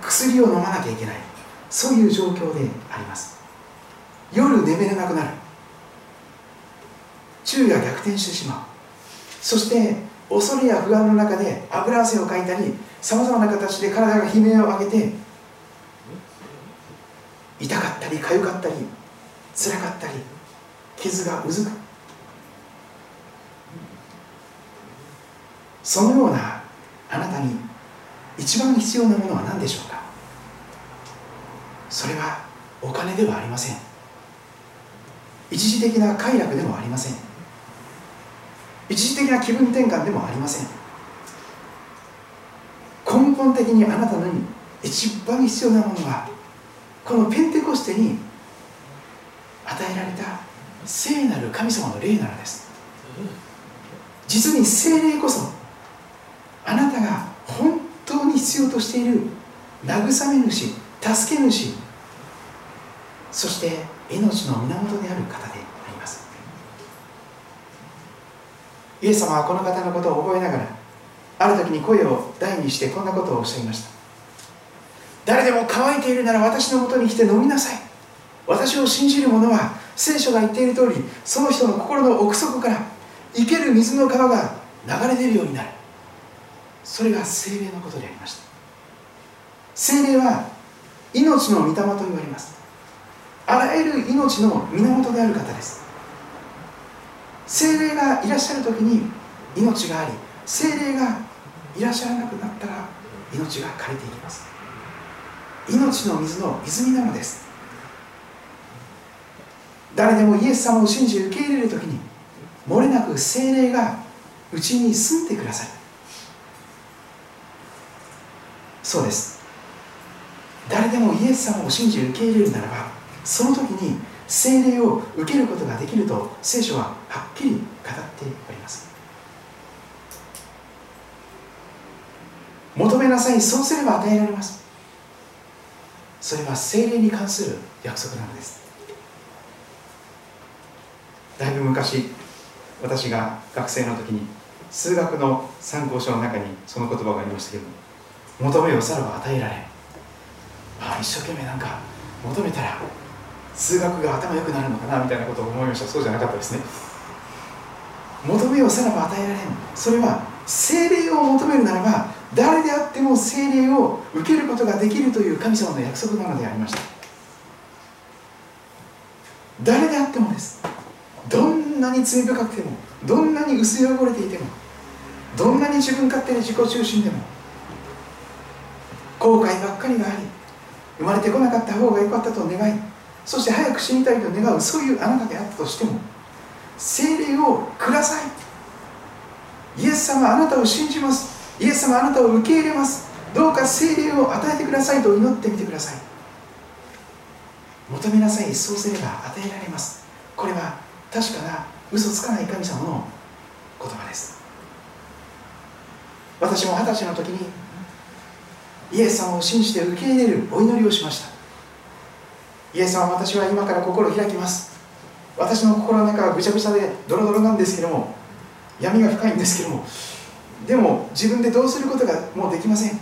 薬を飲まなきゃいけない、そういう状況であります。夜眠れなくなる、昼夜逆転してしまう、そして恐れや不安の中で油汗をかいたり、さまざまな形で体が悲鳴を上げて、痛かったりかゆかったりつらかったり、傷がうずく、そのようなあなたに一番必要なものは何でしょうか。それはお金ではありません。一時的な快楽でもありません。一時的な気分転換でもありません。根本的にあなたのに一番必要なものは、このペンテコステに与えられた聖なる神様の霊なのです。実に聖霊こそあなたが本当に必要としている慰め主、助け主、そして命の源である方であります。イエス様はこの方のことを覚えながら、ある時に声を大にしてこんなことをおっしゃいました。誰でも乾いているなら私のもとに来て飲みなさい。私を信じる者は聖書が言っている通り、その人の心の奥底から生ける水の川が流れ出るようになる。それが聖霊のことでありました。聖霊は命の御霊と言われます。あらゆる命の源である方です。聖霊がいらっしゃるときに命があり、聖霊がいらっしゃらなくなったら命が枯れていきます。命の水の泉なのです。誰でもイエス様を信じ受け入れるときに、漏れなく聖霊がうちに住んでください。そうです。誰でもイエス様を信じ受け入れるならば、その時に聖霊を受けることができると聖書ははっきり語っております。求めなさい、そうすれば与えられます。それは聖霊に関する約束なのです。だいぶ昔、私が学生の時に数学の参考書の中にその言葉がありましたけども、求めよさらば与えられ。まあ一生懸命なんか求めたら数学が頭良くなるのかなみたいなことを思いました。そうじゃなかったですね。求めよさらば与えられん。それは聖霊を求めるならば誰であっても聖霊を受けることができるという神様の約束なのでありました。誰であってもです。どんなに罪深くても、どんなに薄汚れていても、どんなに自分勝手に自己中心でも、後悔ばっかりがあり、生まれてこなかった方が良かったと願い、そして早く死にたいと願う、そういうあなたであったとしても、聖霊をください。イエス様、あなたを信じます。イエス様、あなたを受け入れます。どうか聖霊を与えてくださいと祈ってみてください。求めなさい、そうすれば与えられます。これは確かな、嘘つかない神様の言葉です。私も20歳の時にイエス様を信じて受け入れるお祈りをしました。イエス様、私は今から心を開きます。私の心の中はぐちゃぐちゃでドロドロなんですけども、闇が深いんですけども、でも自分でどうすることがもうできません。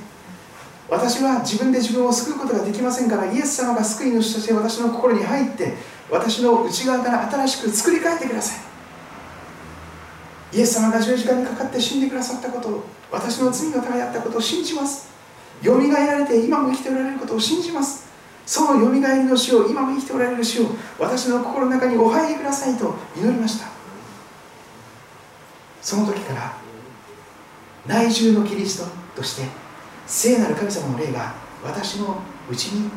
私は自分で自分を救うことができませんから、イエス様が救い主として私の心に入って、私の内側から新しく作り変えてください。イエス様が十字架にかかって死んでくださったことを、私の罪のためだったことを信じます。よみがえられて今も生きておられることを信じます。そのよみがえりの死を、今も生きておられる死を私の心の中にお入りくださいと祈りました。その時から内住のキリストとして聖なる神様の霊が私のうちに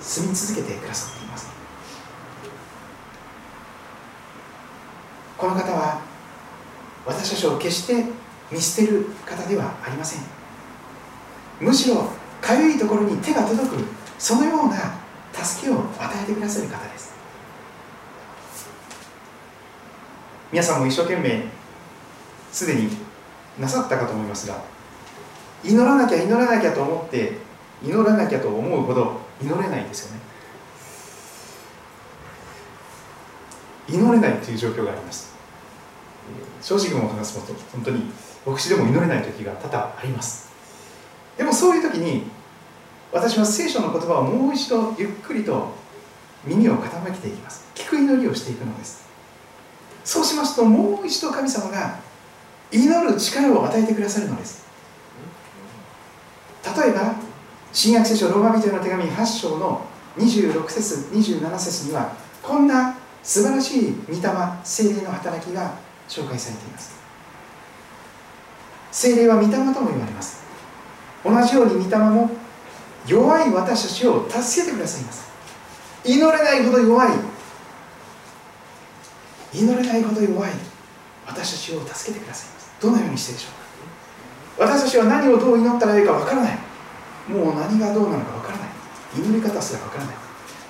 住み続けてくださっています。この方は私たちを決して見捨てる方ではありません。むしろかゆいところに手が届く、そのような助けを与えてくださる方です。皆さんも一生懸命すでになさったかと思いますが、祈らなきゃ祈らなきゃと思って、祈らなきゃと思うほど祈れないんですよね。祈れないという状況があります。正直も話すこと、本当に牧師でも祈れない時が多々あります。でもそういう時に、私は聖書の言葉をもう一度ゆっくりと耳を傾けていきます。聞く祈りをしていくのです。そうしますと、もう一度神様が祈る力を与えてくださるのです。例えば新約聖書ローマ人への手紙8章の26節27節には、こんな素晴らしい御霊、聖霊の働きが紹介されています。聖霊は御霊とも言われます。同じように御霊も弱い私たちを助けてくださいます。祈れないほど弱い、祈れないほど弱い私たちを助けてくださいます。どのようにしてでしょうか。私たちは何をどう祈ったらいいかわからない。もう何がどうなのかわからない。祈り方すらわからない。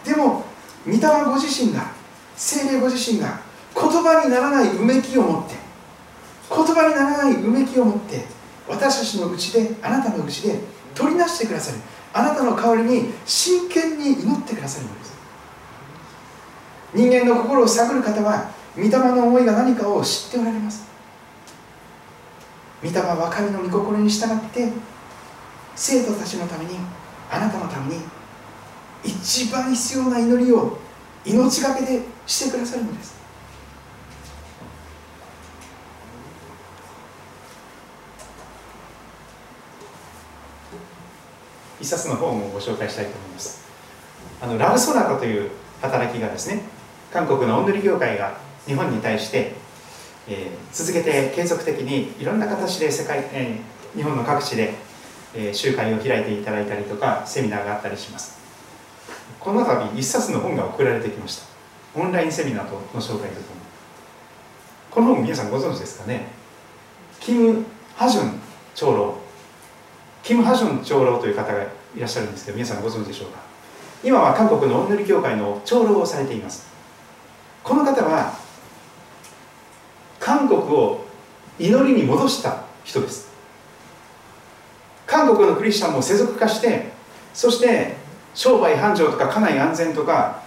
でも御霊ご自身が、聖霊ご自身が言葉にならないうめきを持って、言葉にならないうめきを持って、私たちのうちで、あなたのうちで取りなしてくださる。あなたの代わりに真剣に祈ってくださるのです。人間の心を探る方は御霊の思いが何かを知っておられます。御霊は神の御心に従って生徒たちのために、あなたのために一番必要な祈りを命がけでしてくださるのです。一冊の本をご紹介したいと思います。ラブソナタという働きがですね、韓国の音楽業界が日本に対して、続けて継続的にいろんな形で日本の各地で、集会を開いていただいたりとかセミナーがあったりします。この度一冊の本が送られてきました。オンラインセミナーの紹介とともに、この本皆さんご存知ですかね。キム・ハジョン長老という方がいらっしゃるんですけど、皆さんご存知でしょうか。今は韓国の音楽協会の長老をされています。この方は韓国を祈りに戻した人です。韓国のクリスチャンも世俗化して、そして商売繁盛とか家内安全とか、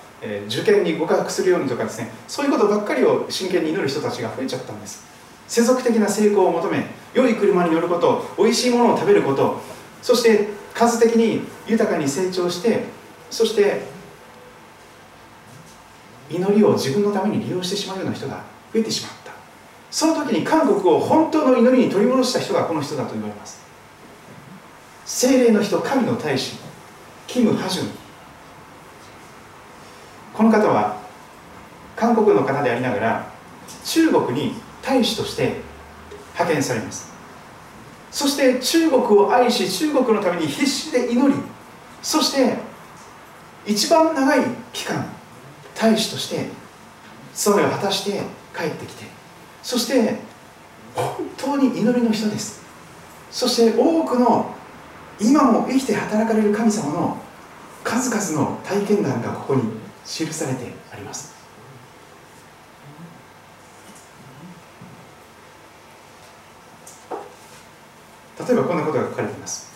受験に合格するようにとかですね、そういうことばっかりを真剣に祈る人たちが増えちゃったんです。世俗的な成功を求め、良い車に乗ること、おいしいものを食べること、そして数的に豊かに成長して、そして祈りを自分のために利用してしまうような人が増えてしまった。その時に韓国を本当の祈りに取り戻した人がこの人だと言われます。聖霊の人、神の大使、キム・ハジュン。この方は韓国の方でありながら中国に大使として派遣されます。そして中国を愛し、中国のために必死で祈り、そして一番長い期間大使として務めを果たして帰ってきて、そして本当に祈りの人です。そして多くの今も生きて働かれる神様の数々の体験談がここに記されてあります。例えばこんなことが書かれています。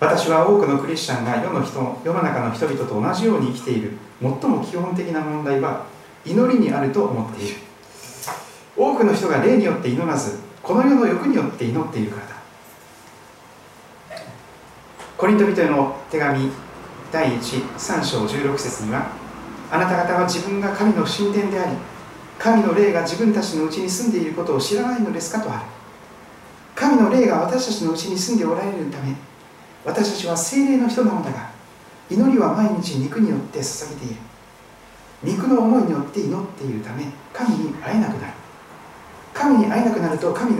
私は多くのクリスチャンが世の中の人々と同じように生きている。最も基本的な問題は祈りにあると思っている。多くの人が霊によって祈らず、この世の欲によって祈っているからだ。コリント人への手紙第13章16節には、あなた方は自分が神の神殿であり、神の霊が自分たちのうちに住んでいることを知らないのですかとある。神の霊が私たちのうちに住んでおられるため、私たちは聖霊の人なのだが、祈りは毎日肉によって捧げている。肉の思いによって祈っているため、神に会えなくなる。神に会えなくなると、神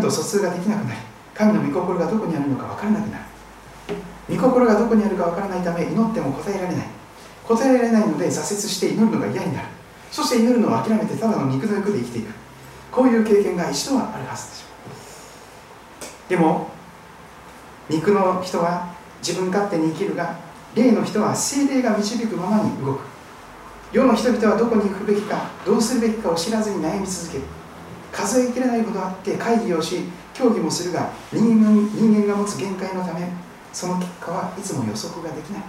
と疎通ができなくなり、神の御心がどこにあるのか分からなくなる。御心がどこにあるか分からないため、祈っても答えられない。答えられないので、挫折して祈るのが嫌になる。そして祈るのを諦めて、ただの肉の欲で生きていく。こういう経験が一度はあるはずでしょう。でも肉の人は自分勝手に生きるが、霊の人は聖霊が導くままに動く。世の人々はどこに行くべきか、どうするべきかを知らずに悩み続ける。数えきれないほどあって会議をし、協議もするが、人間が持つ限界のため、その結果はいつも予測ができない。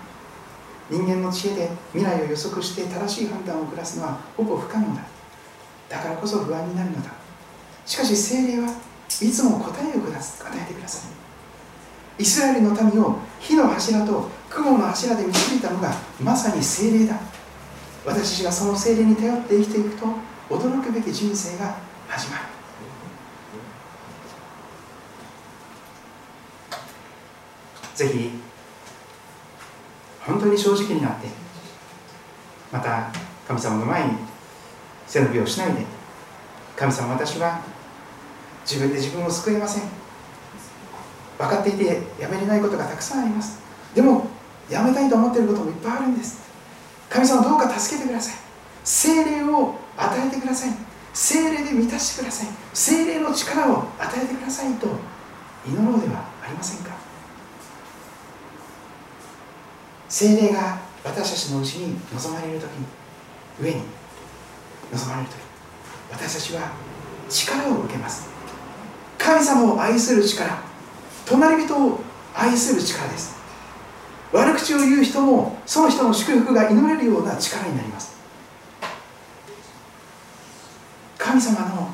人間の知恵で未来を予測して正しい判断を下すのはほぼ不可能だ。だからこそ不安になるのだ。しかし聖霊はいつも答えを与えてください。イスラエルの民を火の柱と雲の柱で導いたのがまさに聖霊だ。私たちがその聖霊に頼って生きていくと、驚くべき人生が始まる。ぜひ本当に正直になって、また神様の前に背伸びをしないで、神様、私は自分で自分を救えません。分かっていてやめれないことがたくさんあります。でもやめたいと思っていることもいっぱいあるんです。神様、どうか助けてください。聖霊を与えてください。聖霊で満たしてください。聖霊の力を与えてくださいと祈ろうではありませんか。聖霊が私たちのうちに望まれるときに、上に望まれるとき、私たちは力を受けます。神様を愛する力、隣人を愛する力です。悪口を言う人もその人の祝福が祈れるような力になります。神様の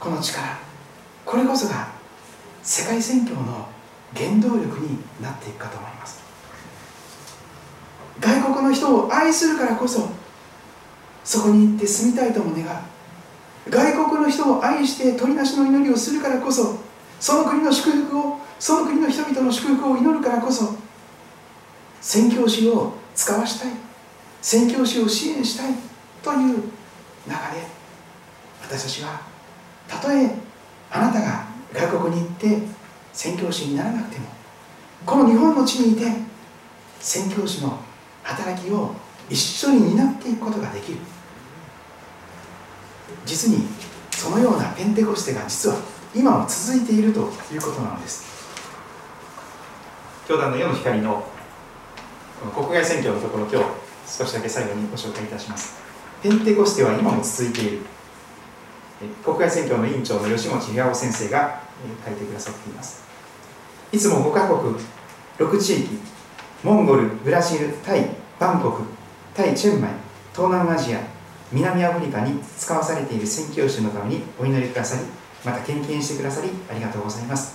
この力、これこそが世界宣教の原動力になっていくかと思います。外国の人を愛するからこそ、そこに行って住みたいとも願う。外国の人を愛して取りなしの祈りをするからこそ、その国の祝福を、その国の人々の祝福を祈るからこそ、宣教師を使わしたい、宣教師を支援したいという中で、私たちはたとえあなたが外国に行って宣教師にならなくても、この日本の地にいて宣教師の働きを一緒に担っていくことができる。実にそのようなペンテコステが実は今も続いているということなのです。教団の世の光の国外宣教のところ、今日少しだけ最後にご紹介いたします。ペンテコステは今も続いている。国外宣教の委員長の吉持平尾先生が書いてくださっています。いつも5カ国6地域、モンゴル、ブラジル、タイ、バンコク、タイ・チェンマイ、東南アジア、南アフリカに使わされている宣教師のためにお祈りくださり、また献金してくださりありがとうございます。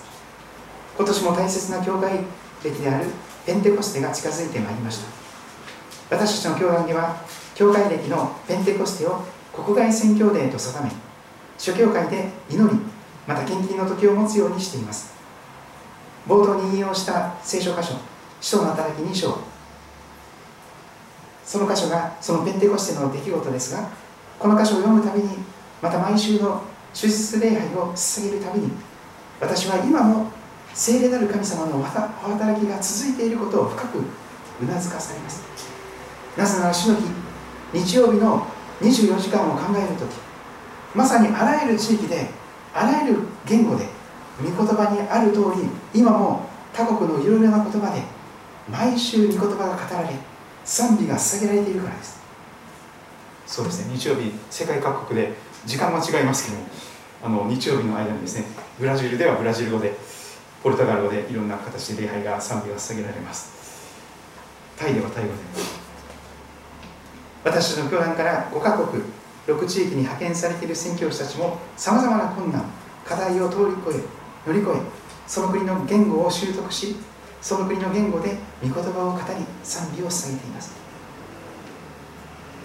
今年も大切な教会歴であるペンテコステが近づいてまいりました。私たちの教団では、教会歴のペンテコステを国外宣教デーと定め、諸教会で祈り、また献金の時を持つようにしています。冒頭に引用した聖書箇所、使徒の働き2章、その箇所がそのペンテコステの出来事ですが、この箇所を読むたびに、また毎週の主日礼拝を捧げるたびに、私は今も聖霊なる神様のお働きが続いていることを深くうなずかされます。なぜなら主の日、日曜日の24時間を考えるとき、まさにあらゆる地域で、あらゆる言語で、御言葉にある通り、今も他国のいろいろな言葉で毎週御言葉が語られ、賛美が捧げられているからです。そうですね、日曜日世界各国で、時間は違いますけども、日曜日の間にですね、ブラジルではブラジル語で、ポルトガル語で、いろんな形で礼拝が、賛美が捧げられます。タイではタイ語で、私たちの教団から5カ国6地域に派遣されている宣教師たちも、さまざまな困難課題を乗り越え、その国の言語を習得し、その国の言語で御言葉を語り、賛美を捧げています。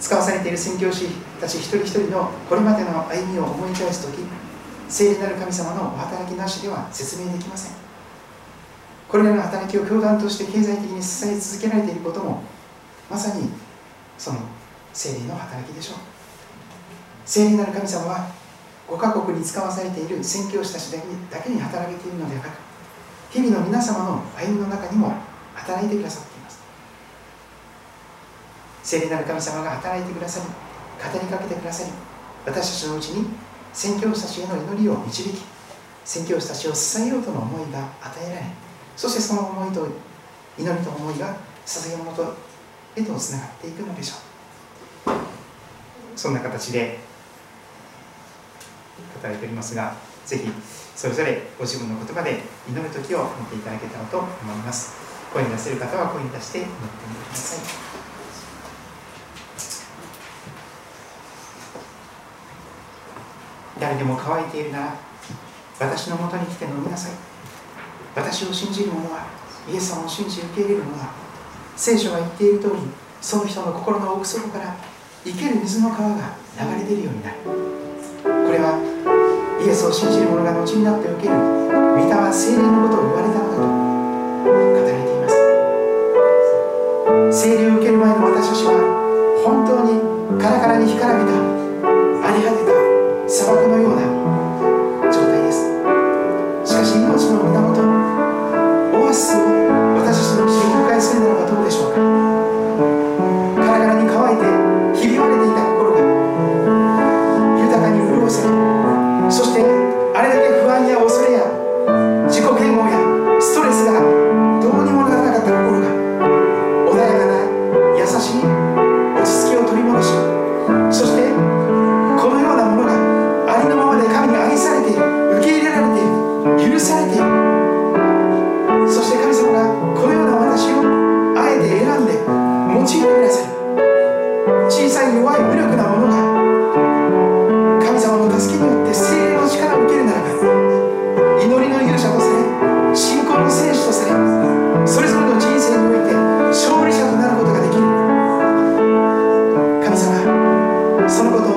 使わされている宣教師たち一人一人のこれまでの歩みを思い返すとき、聖霊なる神様のお働きなしでは説明できません。これらの働きを教団として経済的に支え続けられていることも、まさにその聖霊の働きでしょう。聖霊なる神様は5カ国に使わされている宣教師たちだけに働いているのではなく、日々の皆様の歩みの中にも働いてくださっています。聖霊なる神様が働いてくださり、語りかけてくださり、私たちのうちに宣教師たちへの祈りを導き、宣教師たちを支えようとの思いが与えられ、そしてその思いと祈りと思いが捧げ物へとつながっていくのでしょう。そんな形で働いておりますが、ぜひそれぞれご自分の言葉で祈る時を持っていただけたらと思います。声に出せる方は声に出して祈ってみてください。誰でも乾いているなら、私のもとに来て飲みなさい。私を信じる者は、イエス様を信じ受け入れるのだ。聖書が言っている通り、その人の心の奥底から生ける水の川が流れ出るようになる。これはイエスを信じる者が後になって受ける、御霊は聖霊のことを言われたのだと語られています。聖霊を受ける前の私たちは、本当にカラカラに干からびた、荒れ果てた砂漠のような状態です。しかし命の源、オアシスを私たちのうちに公開するならばどうでしょうか。カラカラに乾いてひび割れていた心が豊かに潤せる。そしてあれだけ不安や恐れや自己嫌悪やストレスがどうにもならなかった心が、穏やかな優しい落ち着きを取り戻し、そしてこのようなものがありのままで神に愛されている、受け入れられている、許されている。そして神様がこのような私をあえて選んで用いてくださる。小さい弱い無力なものが神様の助けによって聖霊の力を受けるならば、祈りの勇者とされ、信仰の戦士とされ、それぞれの人生において勝利者となることができる。神様、そのことを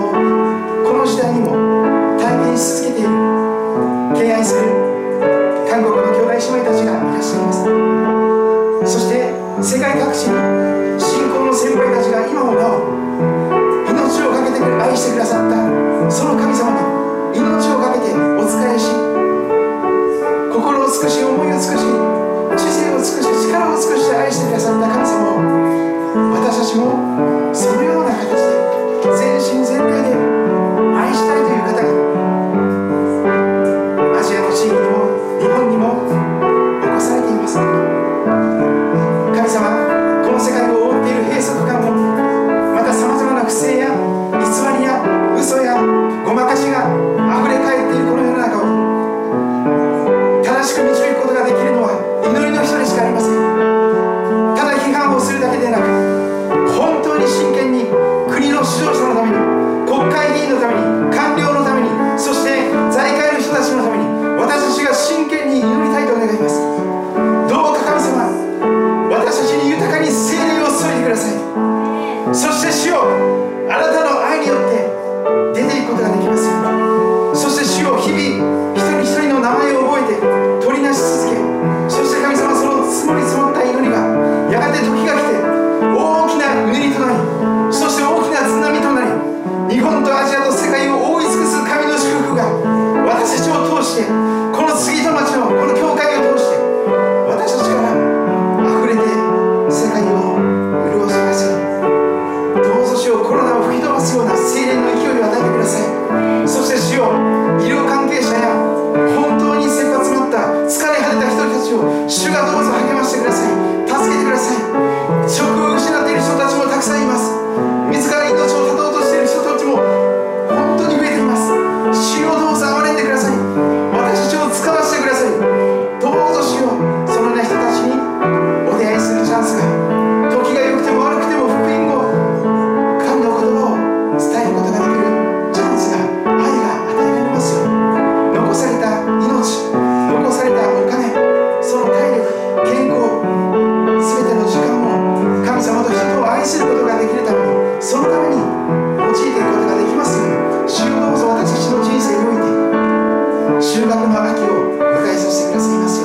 この時代にも体現し続けている。敬愛する。視聴者のために、国会議員のために、官僚のために、そして財界の人たちのために、私たちが真剣に祈りたいと願います。どうか神様、私たちに豊かに聖霊を注いでください。そして主よ、あなたの愛によって出ていくことができますように。そして主よ、日々一人一人の名前を覚えて取りなし続け、そして神様、その積もり積もった祈りがやがて時が来て大きなうねりとなり、そして大きな津波となり、日本とアジアと世界を覆い尽くす神の祝福が私たちを通して、この杉戸町のこの教会を通して私たちから溢れて世界を潤しますように。どうぞ主よ、コロナを吹き飛ばすような聖霊の勢いを与えてください。そして主よ、医療関係者や本当に切羽詰まった疲れ果てた人たちを主がどうぞ励ましてください。助けてください。職を失っている人たちもたくさんいます。自ら命を絶とうとしている人たちも本当に増えています。主よ、どうぞ憐れんでください。私たちを使わせてください。どうぞ主よ、そのような人たちにお出会いするチャンスが、時が良くても悪くても福音を、神の言葉を伝えることができるチャンスが、愛が与えられますように。残された命、残されたお金、その体力、健康、すべての時間を神様と人を愛することができるために、そのために用いていくことができますように。主よ、どうぞ私たちの人生において収穫の秋を迎えさせてくださいますように。